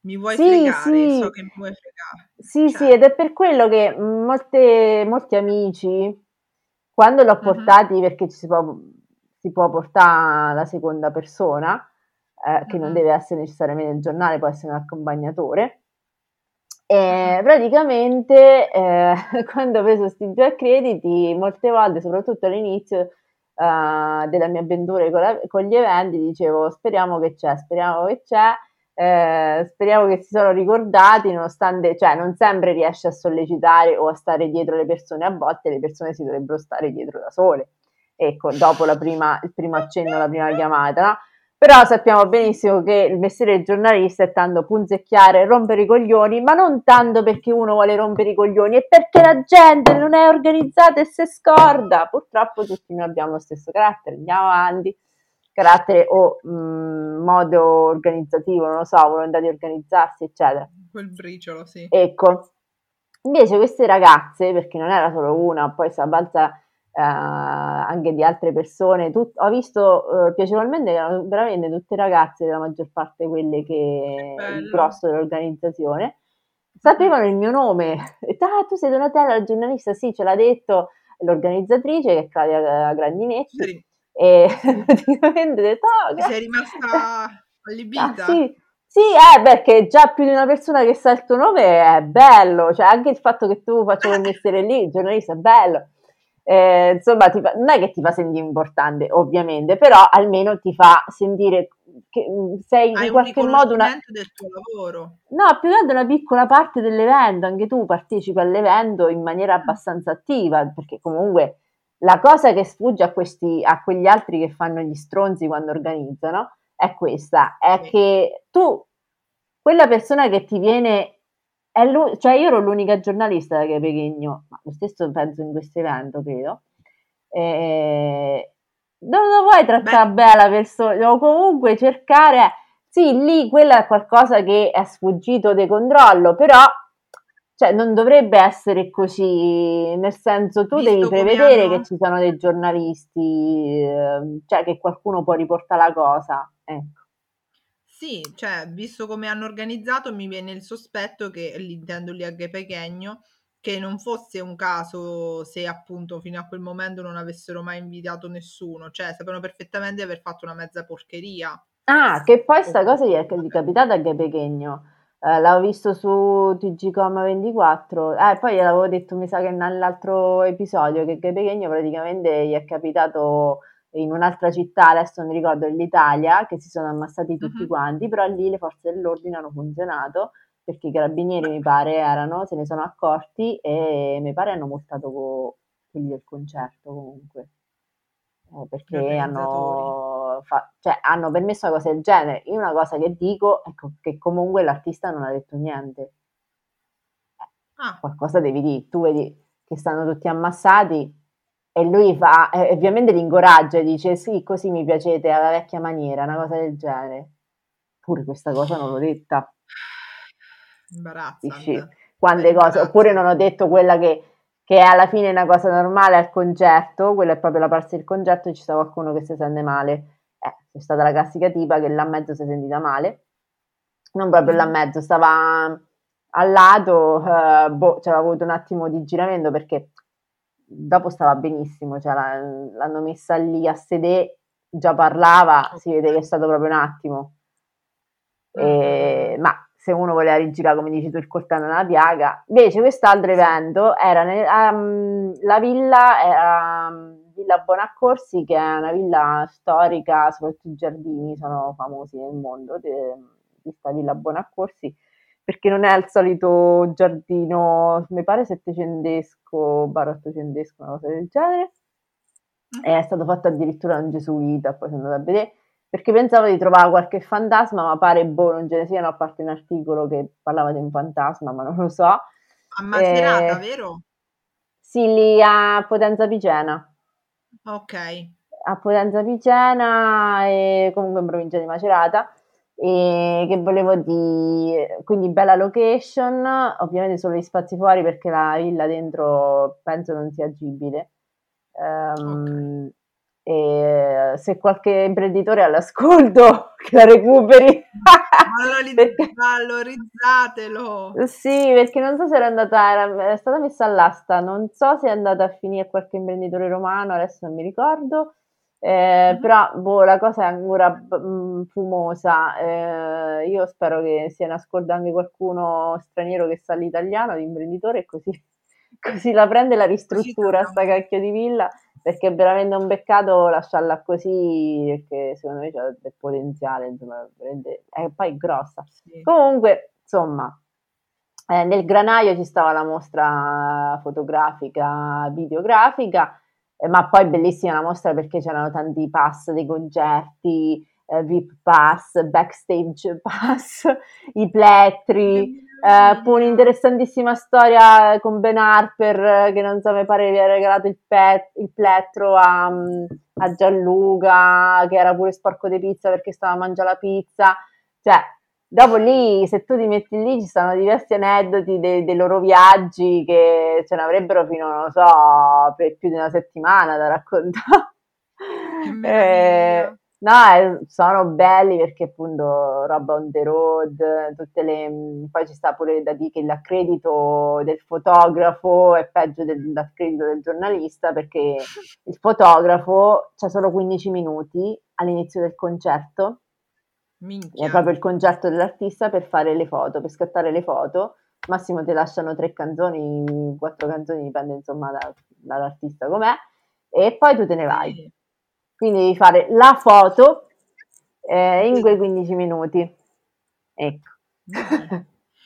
Mi vuoi sì, fregare, sì. so che mi vuoi fregare. Sì, cioè. sì, ed è per quello che molte, molti amici, quando l'ho portati, uh-huh. perché ci si può, si può portare la seconda persona, eh, che uh-huh. non deve essere necessariamente il giornale, può essere un accompagnatore, e praticamente eh, quando ho preso questi due accrediti, molte volte, soprattutto all'inizio uh, della mia avventura con, la, con gli eventi, dicevo speriamo che c'è, speriamo che c'è, eh, speriamo che si sono ricordati, nonostante, cioè non sempre riesci a sollecitare o a stare dietro le persone, a volte le persone si dovrebbero stare dietro da sole, ecco, dopo la prima, il primo accenno, la prima chiamata, no? Però sappiamo benissimo che il mestiere del giornalista è tanto punzecchiare, rompere i coglioni, ma non tanto perché uno vuole rompere i coglioni, è perché la gente non è organizzata e se scorda. Purtroppo tutti noi abbiamo lo stesso carattere, andiamo avanti, carattere o mh, modo organizzativo, non lo so, volontà di organizzarsi, eccetera. Quel briciolo, sì. Ecco, invece queste ragazze, perché non era solo una, poi si abbalza... Uh, anche di altre persone, Tut- ho visto uh, piacevolmente che erano veramente tutte ragazze, la maggior parte quelle che il grosso dell'organizzazione sapevano il mio nome. Ah, tu sei Donatella, la giornalista? Sì, ce l'ha detto l'organizzatrice, che è Claudia Grandinetti, sì. E praticamente ho detto oh, sei rimasta allibita. Ah, sì. Sì, eh, perché già più di una persona che sa il tuo nome è bello, cioè anche il fatto che tu faccia quel mestiere lì, il giornalista, è bello. Eh, insomma ti fa, non è che ti fa sentire importante ovviamente, però almeno ti fa sentire che sei Hai in qualche un modo una del tuo lavoro. No, più che altro una piccola parte dell'evento, anche tu partecipi all'evento in maniera abbastanza attiva, perché comunque la cosa che sfugge a questi a quegli altri che fanno gli stronzi quando organizzano è questa, è sì. che tu quella persona che ti viene è lui, cioè io ero l'unica giornalista da Gué Pequeno, ma lo stesso penso in questo evento, credo. Eh, non lo vuoi trattare Beh. bella persona, o comunque cercare, sì, lì quella è qualcosa che è sfuggito di controllo, però cioè, non dovrebbe essere così, nel senso tu Visto devi prevedere hanno... che ci sono dei giornalisti, cioè che qualcuno può riportare la cosa, ecco. Sì, cioè, visto come hanno organizzato, mi viene il sospetto che, intendo lì a Gué Pequeno, che non fosse un caso se appunto fino a quel momento non avessero mai invitato nessuno, cioè sapevano perfettamente di aver fatto una mezza porcheria. Ah, che poi sta cosa gli è capitata a Gué Pequeno, eh, l'avevo visto su T G com ventiquattro, eh, poi gliel'avevo detto mi sa che nell'altro episodio che Gué Pequeno praticamente gli è capitato... in un'altra città, adesso non ricordo, l'Italia, che si sono ammassati tutti uh-huh. quanti, però lì le forze dell'ordine hanno funzionato, perché i carabinieri mi pare erano, se ne sono accorti e mi pare hanno multato co- quelli del concerto comunque, eh, perché hanno, fa- cioè, hanno permesso una cosa del genere. Io una cosa che dico è co- che comunque l'artista non ha detto niente, ah. qualcosa devi dire, tu vedi che stanno tutti ammassati, e lui fa, eh, ovviamente li incoraggia e dice sì, così mi piacete, alla vecchia maniera, una cosa del genere. Pure questa cosa non l'ho detta. Imbarazzante. Quante cose, oppure non ho detto quella che, che è alla fine una cosa normale al concerto, quella è proprio la parte del concerto e ci sta qualcuno che si sente male. Eh, c'è stata la classica tipa che là in mezzo si è sentita male. Non proprio là in mezzo, stava al lato, eh, boh, c'era avuto un attimo di giramento perché... dopo stava benissimo, cioè la, l'hanno messa lì a sedere, già parlava, si vede che è stato proprio un attimo. E, ma se uno voleva rigirare, come dici tu, il coltello nella piaga. Invece quest'altro evento era nel, um, la villa, era um, Villa Bonaccorsi, che è una villa storica, soprattutto i giardini sono famosi nel mondo, questa Villa Bonaccorsi, perché non è il solito giardino, mi pare settecentesco, barra ottocentesco, una cosa del genere, è stato fatto addirittura un gesuita, poi sono andata a vedere, perché pensavo di trovare qualche fantasma, ma pare boh, non ce ne siano, a parte un articolo che parlava di un fantasma, ma non lo so. A Macerata, eh, vero? Sì, lì a Potenza Picena. Ok. A Potenza Picena, e comunque in provincia di Macerata. E che volevo dire, quindi bella location, ovviamente solo gli spazi fuori perché la villa dentro penso non sia agibile, um, okay. E se qualche imprenditore all'ascolto che la recuperi perché, valorizzatelo, sì, perché non so se era andata era, è stata messa all'asta, non so se è andata a finire qualche imprenditore romano, adesso non mi ricordo. Eh, però boh, la cosa è ancora mh, fumosa, eh, io spero che sia nascolto anche qualcuno straniero che sa l'italiano, l'imprenditore, e così, così la prende e la ristruttura sta cacchio di villa, perché è veramente un peccato lasciarla così, perché secondo me c'è del potenziale, insomma, è poi grossa, sì. Comunque insomma, eh, nel granaio ci stava la mostra fotografica, videografica, ma poi bellissima la mostra perché c'erano tanti pass dei concerti, eh, V I P pass, backstage pass, i plettri, eh, poi un'interessantissima storia con Ben Harper, che non so, mi pare che aveva regalato il, pet, il plettro a, a Gianluca, che era pure sporco di pizza perché stava a mangiare la pizza, cioè dopo lì, se tu ti metti lì, ci sono diversi aneddoti dei, dei loro viaggi che ce ne avrebbero fino, non lo so, per più di una settimana da raccontare. eh, no, sono belli perché appunto roba on the road, tutte le, poi ci sta pure da dire che l'accredito del fotografo è peggio del, dell'accredito del giornalista, perché il fotografo c'ha solo quindici minuti all'inizio del concerto. Minchia. È proprio il concerto dell'artista per fare le foto, per scattare le foto, massimo ti lasciano tre canzoni, quattro canzoni, dipende insomma da, dall'artista com'è, e poi tu te ne vai, quindi devi fare la foto eh, in quei quindici minuti, ecco.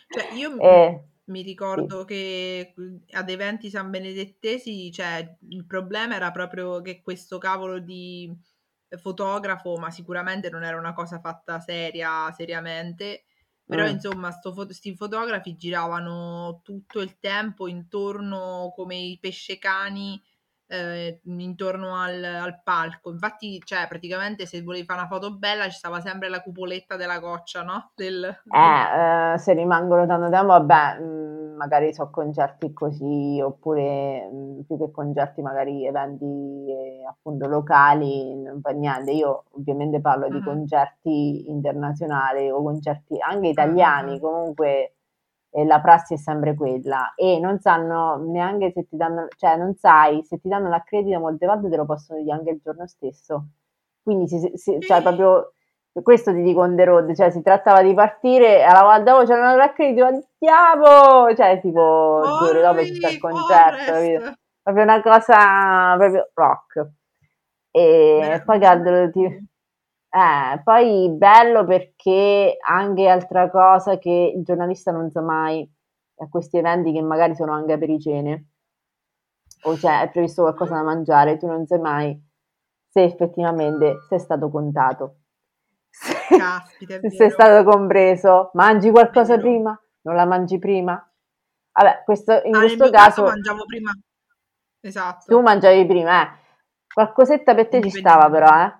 Cioè, io eh, mi ricordo sì. che ad eventi sanbenedettesi, cioè, il problema era proprio che questo cavolo di fotografo, ma sicuramente non era una cosa fatta seria, seriamente, però mm. insomma sto foto, sti fotografi giravano tutto il tempo intorno come i pescecani eh, intorno al, al palco. Infatti, cioè, praticamente se volevi fare una foto bella ci stava sempre la cupoletta della coccia, no? Del, eh, eh, se rimangono tanto tempo, vabbè, mh, magari so concerti così, oppure mh, più che concerti magari eventi eh, appunto locali, non fa niente. Io ovviamente parlo uh-huh. di concerti internazionali o concerti anche italiani, uh-huh. comunque la prassi è sempre quella, e non sanno neanche se ti danno, cioè non sai se ti danno l'accredito, molte volte te lo possono dire anche il giorno stesso, quindi si, si, cioè proprio questo ti dico on the road, cioè si trattava di partire, alla volta dopo c'erano l'accredito, andiamo, cioè tipo due ore dopo c'è il concerto, proprio una cosa proprio rock. E poi che altro ti... Eh, poi bello perché anche altra cosa che il giornalista non sa mai a questi eventi, che magari sono anche apericene o cioè è previsto qualcosa da mangiare, tu non sai mai se effettivamente sei stato contato, se, Caspita, è vero. se sei stato compreso, mangi qualcosa prima, non la mangi prima, vabbè questo, in ah, questo caso, caso mangiavo prima, esatto, tu mangiavi prima, eh. qualcosetta per te ci stava però, eh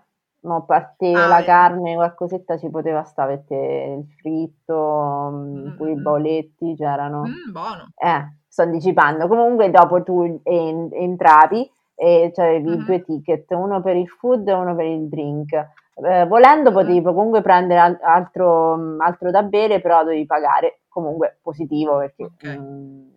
no, parte ah, la eh. carne, qualcosetta ci poteva stare, perché il fritto, mm, quei bauletti c'erano. Mm, buono. Eh, sto anticipando. Comunque dopo tu en- entravi e c'avevi mm-hmm. due ticket, uno per il food e uno per il drink. Eh, volendo mm-hmm. potevi comunque prendere al- altro, altro da bere, però dovevi pagare. Comunque positivo, perché okay. mh,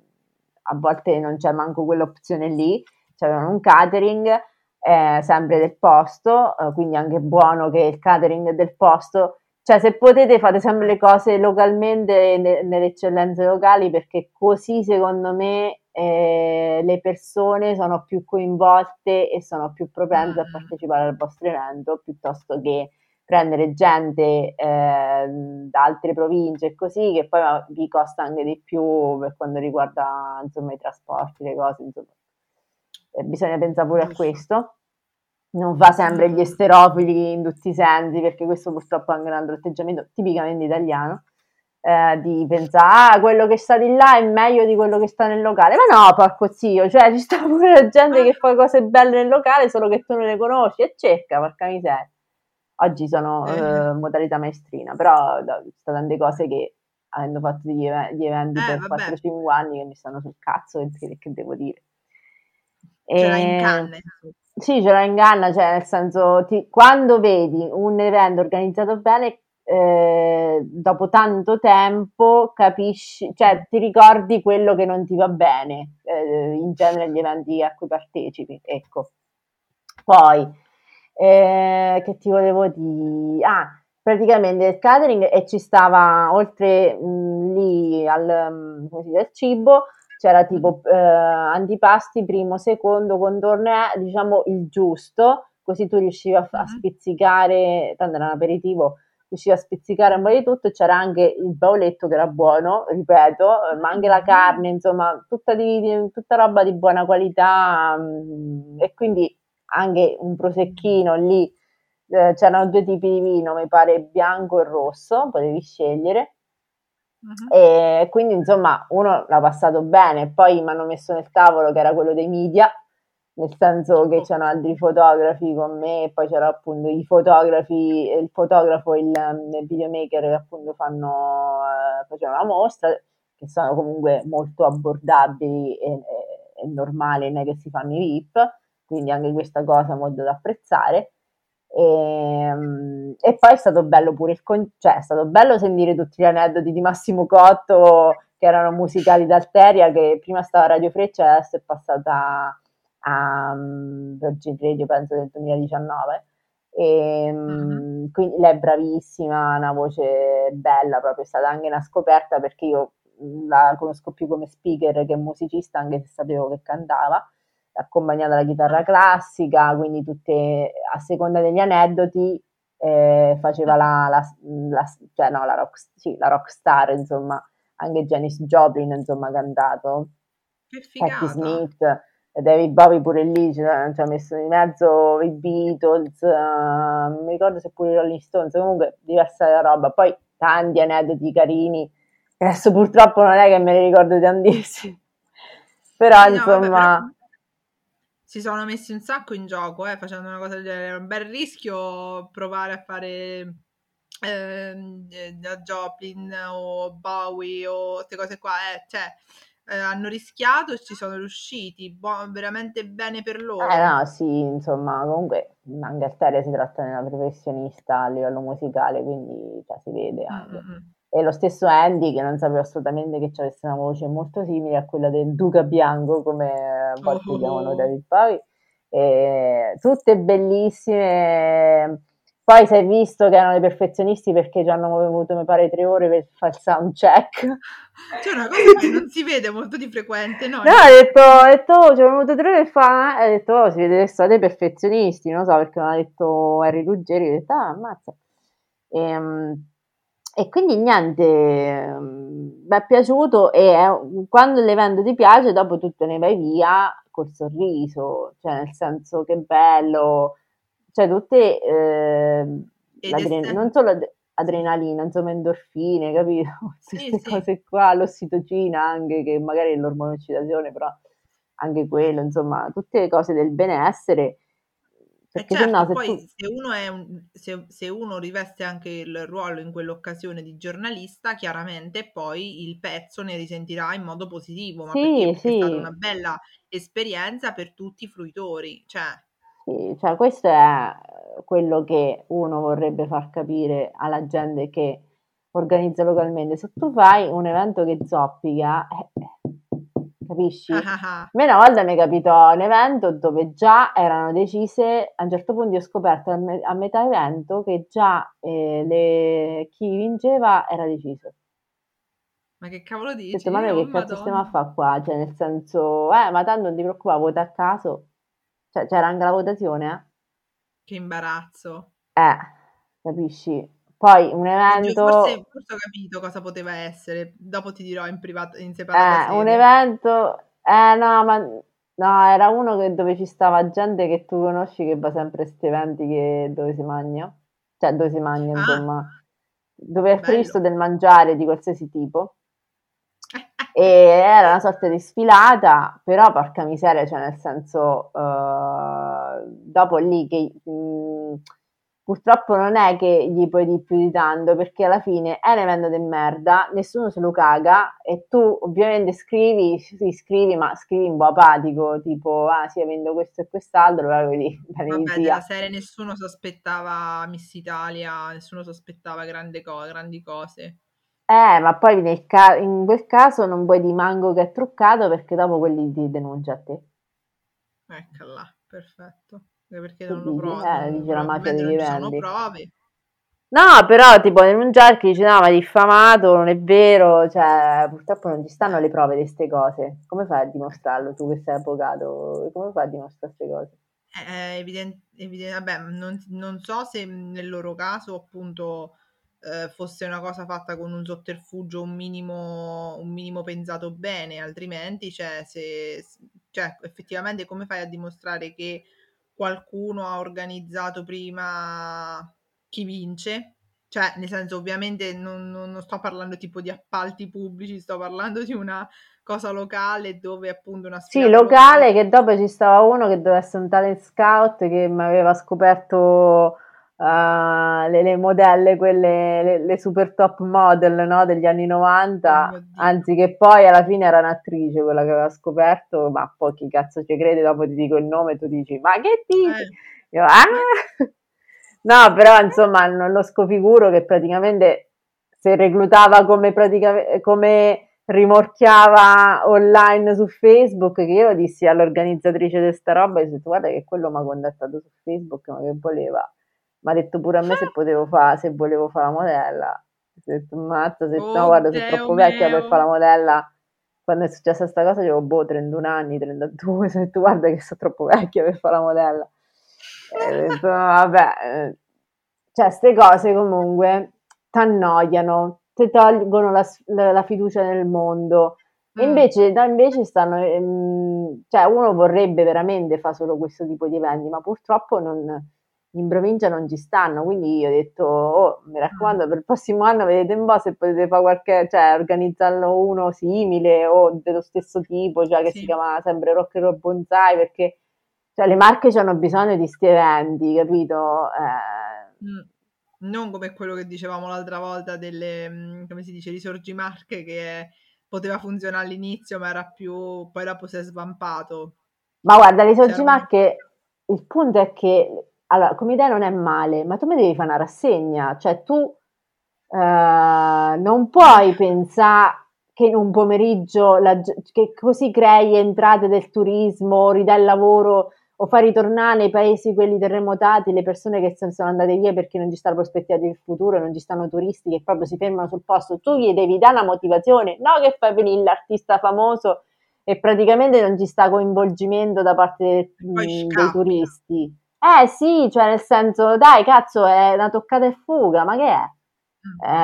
a volte non c'è manco quell'opzione lì, c'avevano un catering. Eh, sempre del posto, eh, quindi anche buono che il catering del posto, cioè se potete fate sempre le cose localmente, ne, nelle eccellenze locali, perché così secondo me eh, le persone sono più coinvolte e sono più propense a partecipare al vostro evento, piuttosto che prendere gente eh, da altre province e così, che poi ma, vi costa anche di più per quanto riguarda insomma i trasporti, le cose, insomma. Eh, bisogna pensare pure a questo, non fa sempre gli esterofili in tutti i sensi, perché questo purtroppo è anche un altro atteggiamento tipicamente italiano, eh, di pensare ah, quello che sta di là è meglio di quello che sta nel locale, ma no porco zio, cioè ci sta pure la gente che fa cose belle nel locale, solo che tu non le conosci e cerca, porca miseria. Oggi sono eh, modalità maestrina, però no, ci sono tante cose che avendo fatto degli ev- gli eventi eh, per vabbè. quattro cinque anni che mi stanno sul cazzo, perché, che devo dire. Ce l'ha in canna. Sì, ce l'ha in canna, cioè nel senso, ti, quando vedi un evento organizzato bene, eh, dopo tanto tempo capisci, cioè ti ricordi quello che non ti va bene, eh, in genere gli eventi a cui partecipi, ecco. Poi, eh, che ti volevo dire? Ah, praticamente il catering, e ci stava, oltre mh, lì al, come si dice, al cibo, c'era tipo eh, antipasti, primo, secondo, contorno, eh, diciamo il giusto, così tu riuscivi a, a spizzicare, tanto era un aperitivo, riuscivi a spizzicare un po' di tutto, c'era anche il bauletto che era buono, ripeto, ma anche la carne, insomma, tutta, di, di, tutta roba di buona qualità, mh, e quindi anche un prosecchino lì, eh, c'erano due tipi di vino, mi pare bianco e rosso, potevi scegliere. Uh-huh. E quindi insomma uno l'ha passato bene. Poi mi hanno messo nel tavolo che era quello dei media, nel senso che c'erano altri fotografi con me, e poi c'era appunto i fotografi, il fotografo, il, il videomaker, che appunto fanno eh, facevano la mostra, che sono comunque molto abbordabili e, e, e normali, non è che si fanno i V I P, quindi anche questa cosa molto da apprezzare. E, e poi è stato bello pure il con- cioè è stato bello sentire tutti gli aneddoti di Massimo Cotto, che erano musicali d'Alteria, che prima stava a Radio Freccia e adesso è passata a um, Virgin Radio, penso del duemiladiciannove, e, um, quindi lei è bravissima, ha una voce bella, proprio è stata anche una scoperta, perché io la conosco più come speaker che musicista, anche se sapevo che cantava, accompagnata alla chitarra classica, quindi tutte a seconda degli aneddoti eh, faceva la, la, la, cioè, no, la, rock, sì, la rock star, insomma, anche Janis Joplin, insomma, ha cantato, Patti Smith, David Bowie pure lì ci ha messo di mezzo i Beatles, uh, non mi ricordo se pure i Rolling Stones, comunque diversa roba, poi tanti aneddoti carini, adesso purtroppo non è che me ne ricordo tantissimi, però no, insomma... Vabbè, però... si sono messi un sacco in gioco, eh, facendo una cosa del genere, era un bel rischio provare a fare eh, da Joplin o Bowie o queste cose qua, eh, cioè... Eh, hanno rischiato e ci sono riusciti, bo- veramente bene per loro. Eh no, sì, insomma, comunque anche Alteria si tratta di una professionista a livello musicale, quindi cioè, si vede anche. Mm-hmm. E lo stesso Andy, che non sapevo assolutamente che avesse una voce molto simile a quella del Duca Bianco, come a volte oh. chiamano David Bowie, e tutte bellissime. Poi si è visto che erano dei perfezionisti perché ci hanno voluto, mi pare, tre ore per fare il sound check. C'è una cosa che non si vede molto di frequente, no? No, ho detto, ho detto oh, ci hanno voluto tre ore per fare, ho detto, oh, si vede che sono dei perfezionisti, non so, perché non ha detto Harry Ruggeri, ho detto, ah, ammazza. E, e quindi niente, mi è piaciuto e eh, quando l'evento ti piace, dopo tu te ne vai via col sorriso, cioè nel senso che bello... Cioè tutte, eh, non solo ad- adrenalina, insomma endorfine, capito? Queste sì, cose sì. qua, l'ossitocina anche, che magari è l'ormone eccitazione, però anche quello, insomma, tutte le cose del benessere. Perché eh certo, no, se poi tu... se, uno è un, se, se uno riveste anche il ruolo in quell'occasione di giornalista, chiaramente poi il pezzo ne risentirà in modo positivo, ma sì, perché, perché sì. è stata una bella esperienza per tutti i fruitori, cioè... Cioè, questo è quello che uno vorrebbe far capire alla gente che organizza localmente. Se tu fai un evento che zoppica, eh, capisci? A me una volta mi capitò un evento dove già erano decise, a un certo punto ho scoperto a metà evento che già eh, le, chi vinceva era deciso. Ma che cavolo dici? Sì, ma noi che cazzo stiamo a fare qua? Cioè, nel senso, eh, ma tanto non ti preoccupare, vota a caso. Cioè, c'era anche la votazione, eh? Che imbarazzo. Eh, capisci? Poi un evento... Forse, forse ho capito cosa poteva essere, dopo ti dirò in privato, in separato. Eh, un evento... Eh, no, ma... No, era uno che, dove ci stava gente che tu conosci che va sempre a questi eventi che... dove si mangia. Cioè, dove si mangia, ah, insomma. Dove è previsto del mangiare di qualsiasi tipo. E era una sorta di sfilata, però porca miseria, cioè nel senso uh, dopo lì che mh, purtroppo non è che gli puoi dire più di tanto, perché alla fine è un evento di merda, nessuno se lo caga e tu ovviamente scrivi, sì, scrivi ma scrivi un po' apatico, tipo ah sì, avendo questo e quest'altro, proprio lì. Vabbè, della serie nessuno sospettava Miss Italia, nessuno sospettava grande co- grandi cose. Eh, ma poi nel ca- in quel caso non puoi di mango che è truccato, perché dopo quelli ti denuncia a te. Ecco là, perfetto. Perché non lo provi? Eh, dice la mafia dei livelli. No, però tipo denunciarti, dice no, ma diffamato, non è vero, cioè purtroppo non ci stanno le prove di queste cose. Come fai a dimostrarlo tu che sei avvocato? Come fai a dimostrare queste cose? Eh, evidente, evidente, vabbè, non, non so se nel loro caso appunto... fosse una cosa fatta con un sotterfugio un minimo, un minimo pensato bene, altrimenti cioè, se, cioè, effettivamente come fai a dimostrare che qualcuno ha organizzato prima chi vince? Cioè nel senso, ovviamente non, non, non sto parlando tipo di appalti pubblici, sto parlando di una cosa locale dove appunto una sì locale, locale che dopo ci stava uno che doveva essere un talent scout che mi aveva scoperto Uh, le, le modelle, quelle le, le super top model, no? Degli anni novanta, oh, anzi che poi alla fine era un'attrice quella che aveva scoperto, ma poi chi cazzo ci crede, dopo ti dico il nome e tu dici ma che dici? Eh. Io, ah! No, però insomma non lo scofiguro che praticamente se reclutava come, pratica, come rimorchiava online su Facebook, che io lo dissi all'organizzatrice di sta roba e ho detto guarda che quello mi ha contattato su Facebook, ma che voleva? Mi ha detto pure a me se potevo fare, se volevo fare la modella. Ho detto, mazza, se oh no, guarda, sono troppo mio. vecchia per fare la modella. Quando è successa sta cosa, avevo boh, trentuno anni, trentadue. Ho detto, guarda che sono troppo vecchia per fare la modella. E ho detto, vabbè. cioè queste cose comunque t'annoiano, ti tolgono la, la, la fiducia nel mondo. E invece, da invece stanno, ehm, cioè uno vorrebbe veramente fare solo questo tipo di eventi, ma purtroppo non, in provincia non ci stanno. Quindi io ho detto, oh, mi raccomando, per il prossimo anno vedete un po' se potete fare qualche, cioè organizzarlo uno simile o dello stesso tipo, cioè che sì. si chiama sempre Rock and Roll Bonsai, perché cioè, le Marche hanno bisogno di sti eventi, capito? Eh, mm. Non come quello che dicevamo l'altra volta delle, come si dice, Risorgimarche, che è, poteva funzionare all'inizio, ma era più, poi dopo si è svampato. Ma guarda, le Risorgimarche, un... il punto è che, allora, come idea non è male, ma tu mi devi fare una rassegna, cioè tu eh, non puoi pensare che in un pomeriggio, la, che così crei entrate del turismo, ridai lavoro, o far ritornare nei paesi quelli terremotati le persone che sono andate via perché non ci sta la prospettiva del futuro, non ci stanno turisti che proprio si fermano sul posto. Tu gli devi dare una motivazione, no che fai venire l'artista famoso e praticamente non ci sta coinvolgimento da parte dei, dei turisti. Eh sì, cioè nel senso, dai cazzo, è una toccata e fuga, ma che è?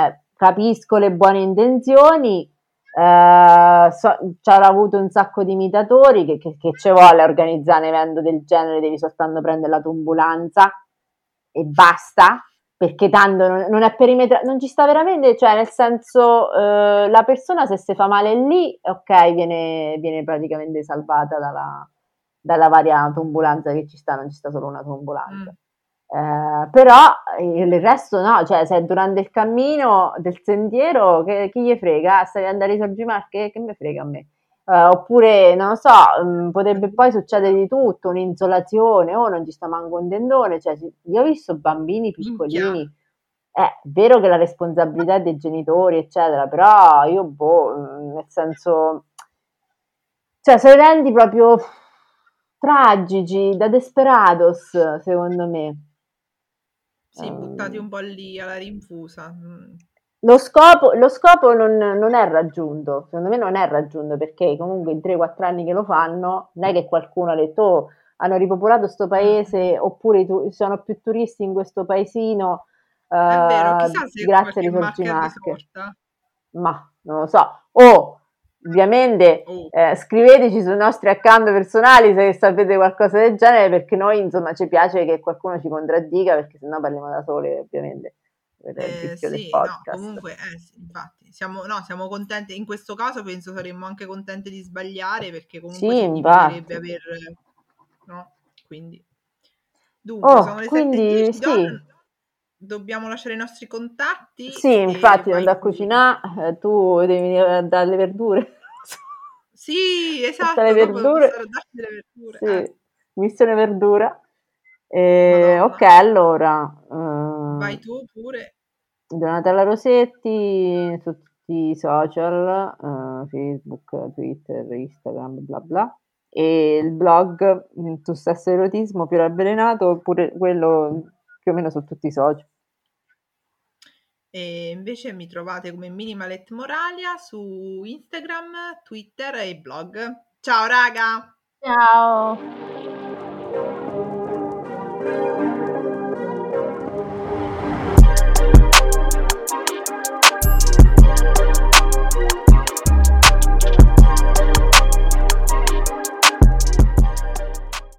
Eh, capisco le buone intenzioni, Uh, so, c'era avuto un sacco di imitatori che, che, che ci vuole organizzare un evento del genere, devi soltanto prendere la tombulanza e basta, perché tanto non, non è perimetra, non ci sta veramente, cioè nel senso uh, la persona se si fa male lì, ok, viene, viene praticamente salvata dalla, dalla varia tombulanza che ci sta, non ci sta solo una tombulanza. Mm. Eh, però il resto no, cioè se durante il cammino del sentiero che, chi gli frega, stavi andare a Risorgimarche, che mi frega a me, eh, oppure non lo so, mh, potrebbe poi succedere di tutto, un'insolazione o oh, non ci sta manco un tendone, cioè io ho visto bambini piccolini. Eh, è vero che la responsabilità è dei genitori eccetera, però io boh, mh, nel senso, cioè se rendi proprio tragici da desperados, secondo me. Sì, buttati un po' lì alla rinfusa. Lo scopo, lo scopo non, non è raggiunto, secondo me non è raggiunto, perché comunque in tre quattro anni che lo fanno, non è che qualcuno ha detto oh, hanno ripopolato sto paese, oppure tu, sono più turisti in questo paesino, eh, è vero, chissà se grazie ai Risorgimarche. Ma non lo so. Oh, ovviamente oh. eh, scriveteci sui nostri account personali se sapete qualcosa del genere, perché noi insomma ci piace che qualcuno ci contraddica, perché sennò parliamo da sole ovviamente. Eh, sì, no, comunque eh, sì, infatti siamo, no, siamo contenti in questo caso, penso saremmo anche contenti di sbagliare, perché comunque sì, bisognerebbe aver, no? Quindi dunque oh, sono le quindi, sette e dieci, sì. don- dobbiamo lasciare i nostri contatti. Sì, infatti non da cucinare, tu devi dare le verdure. Sì, esatto, le verdure. Le verdure. Sì. Eh. Missione verdura. Eh, ok, allora eh, vai tu pure. Donatella Rosetti su tutti i social, eh, Facebook, Twitter, Instagram, bla bla, e il blog Tu stesso erotismo più avvelenato, oppure quello più o meno su tutti i social. E invece mi trovate come Minimalet Moralia su Instagram, Twitter e blog. Ciao raga! Ciao!